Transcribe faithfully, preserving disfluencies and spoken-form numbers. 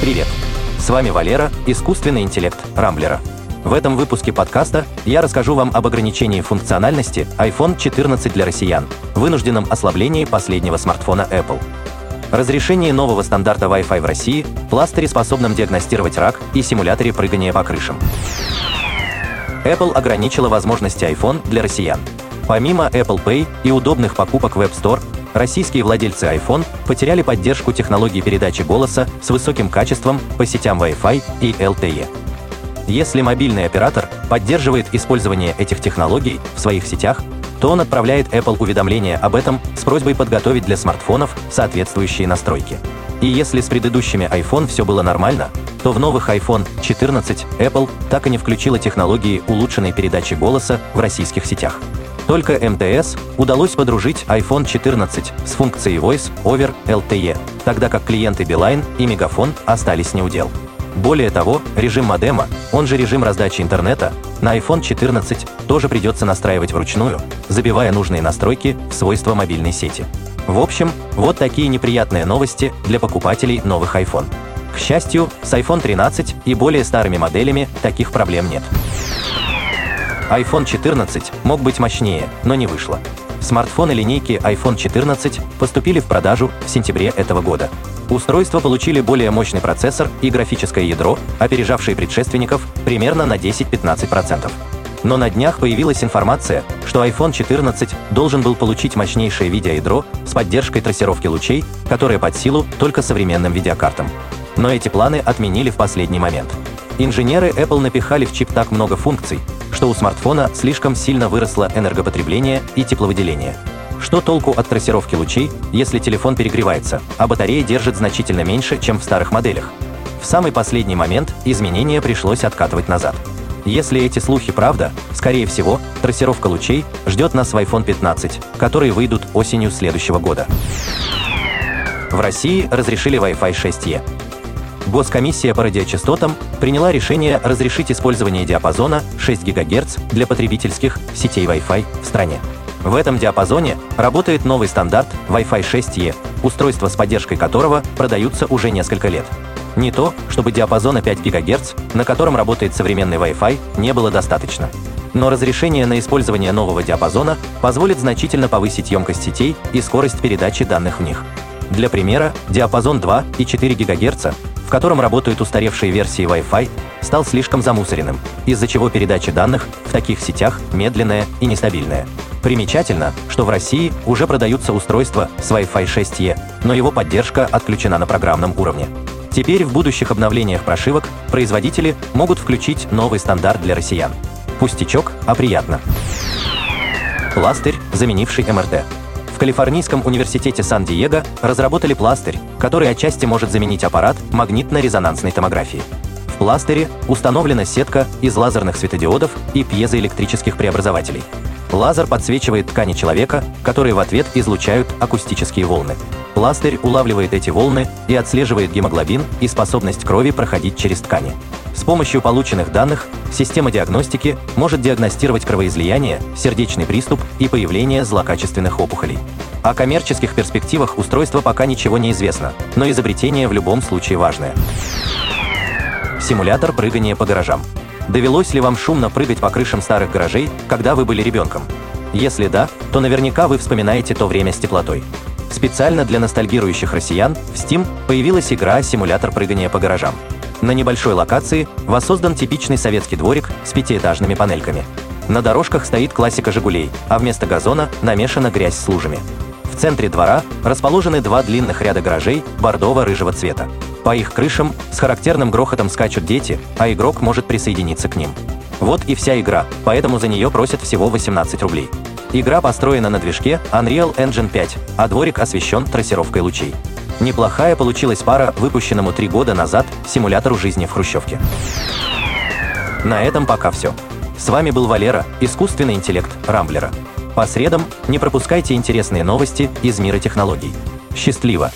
Привет! С вами Валера, искусственный интеллект Рамблера. В этом выпуске подкаста я расскажу вам об ограничении функциональности айфон четырнадцать для россиян, вынужденном ослаблении последнего смартфона Apple. Разрешение нового стандарта Wi-Fi в России, пластыре, способном диагностировать рак, и симуляторе прыгания по крышам. Apple ограничила возможности iPhone для россиян. Помимо Apple Pay и удобных покупок в App Store, российские владельцы iPhone потеряли поддержку технологий передачи голоса с высоким качеством по сетям Wi-Fi и эл ти и. Если мобильный оператор поддерживает использование этих технологий в своих сетях, то он отправляет Apple уведомление об этом с просьбой подготовить для смартфонов соответствующие настройки. И если с предыдущими iPhone все было нормально, то в новых айфон четырнадцать Apple так и не включила технологии улучшенной передачи голоса в российских сетях. Только эм тэ эс удалось подружить айфон четырнадцать с функцией Voice over эл ти и, тогда как клиенты Билайн и Мегафон остались не у дел. Более того, режим модема, он же режим раздачи интернета, на айфон четырнадцать тоже придется настраивать вручную, забивая нужные настройки в свойства мобильной сети. В общем, вот такие неприятные новости для покупателей новых iPhone. К счастью, с айфон тринадцать и более старыми моделями таких проблем нет. айфон четырнадцать мог быть мощнее, но не вышло. Смартфоны линейки айфон четырнадцать поступили в продажу в сентябре этого года. Устройства получили более мощный процессор и графическое ядро, опережавшие предшественников примерно на десять-пятнадцать процентов. Но на днях появилась информация, что айфон четырнадцать должен был получить мощнейшее видеоядро с поддержкой трассировки лучей, которое под силу только современным видеокартам. Но эти планы отменили в последний момент. Инженеры Apple напихали в чип так много функций, что у смартфона слишком сильно выросло энергопотребление и тепловыделение. Что толку от трассировки лучей, если телефон перегревается, а батарея держит значительно меньше, чем в старых моделях? В самый последний момент изменения пришлось откатывать назад. Если эти слухи правда, скорее всего, трассировка лучей ждет нас в айфон пятнадцать, которые выйдут осенью следующего года. В России разрешили Wi-Fi шесть и. Госкомиссия по радиочастотам приняла решение разрешить использование диапазона шесть гигагерц для потребительских сетей Wi-Fi в стране. В этом диапазоне работает новый стандарт Wi-Fi шесть и, устройства с поддержкой которого продаются уже несколько лет. Не то, чтобы диапазона пять гигагерц, на котором работает современный Wi-Fi, не было достаточно. Но разрешение на использование нового диапазона позволит значительно повысить емкость сетей и скорость передачи данных в них. Для примера, диапазон два и четыре гигагерца, в котором работают устаревшие версии Wi-Fi, стал слишком замусоренным, из-за чего передача данных в таких сетях медленная и нестабильная. Примечательно, что в России уже продаются устройства с Wi-Fi шесть и, но его поддержка отключена на программном уровне. Теперь в будущих обновлениях прошивок производители могут включить новый стандарт для россиян. Пустячок, а приятно. Пластырь, заменивший эм эр тэ. В Калифорнийском университете Сан-Диего разработали пластырь, который отчасти может заменить аппарат магнитно-резонансной томографии. В пластыре установлена сетка из лазерных светодиодов и пьезоэлектрических преобразователей. Лазер подсвечивает ткани человека, которые в ответ излучают акустические волны. Пластырь улавливает эти волны и отслеживает гемоглобин и способность крови проходить через ткани. С помощью полученных данных система диагностики может диагностировать кровоизлияние, сердечный приступ и появление злокачественных опухолей. О коммерческих перспективах устройства пока ничего не известно, но изобретение в любом случае важное. Симулятор прыгания по гаражам. Довелось ли вам шумно прыгать по крышам старых гаражей, когда вы были ребенком? Если да, то наверняка вы вспоминаете то время с теплотой. Специально для ностальгирующих россиян в Steam появилась игра «Симулятор прыгания по гаражам». На небольшой локации воссоздан типичный советский дворик с пятиэтажными панельками. На дорожках стоит классика «Жигулей», а вместо газона намешана грязь с лужами. В центре двора расположены два длинных ряда гаражей бордово-рыжего цвета. По их крышам с характерным грохотом скачут дети, а игрок может присоединиться к ним. Вот и вся игра, поэтому за нее просят всего восемнадцать рублей. Игра построена на движке Unreal Engine пять, а дворик освещен трассировкой лучей. Неплохая получилась пара выпущенному три года назад симулятору жизни в Хрущевке. На этом пока все. С вами был Валера, искусственный интеллект Рамблера. По средам не пропускайте интересные новости из мира технологий. Счастливо!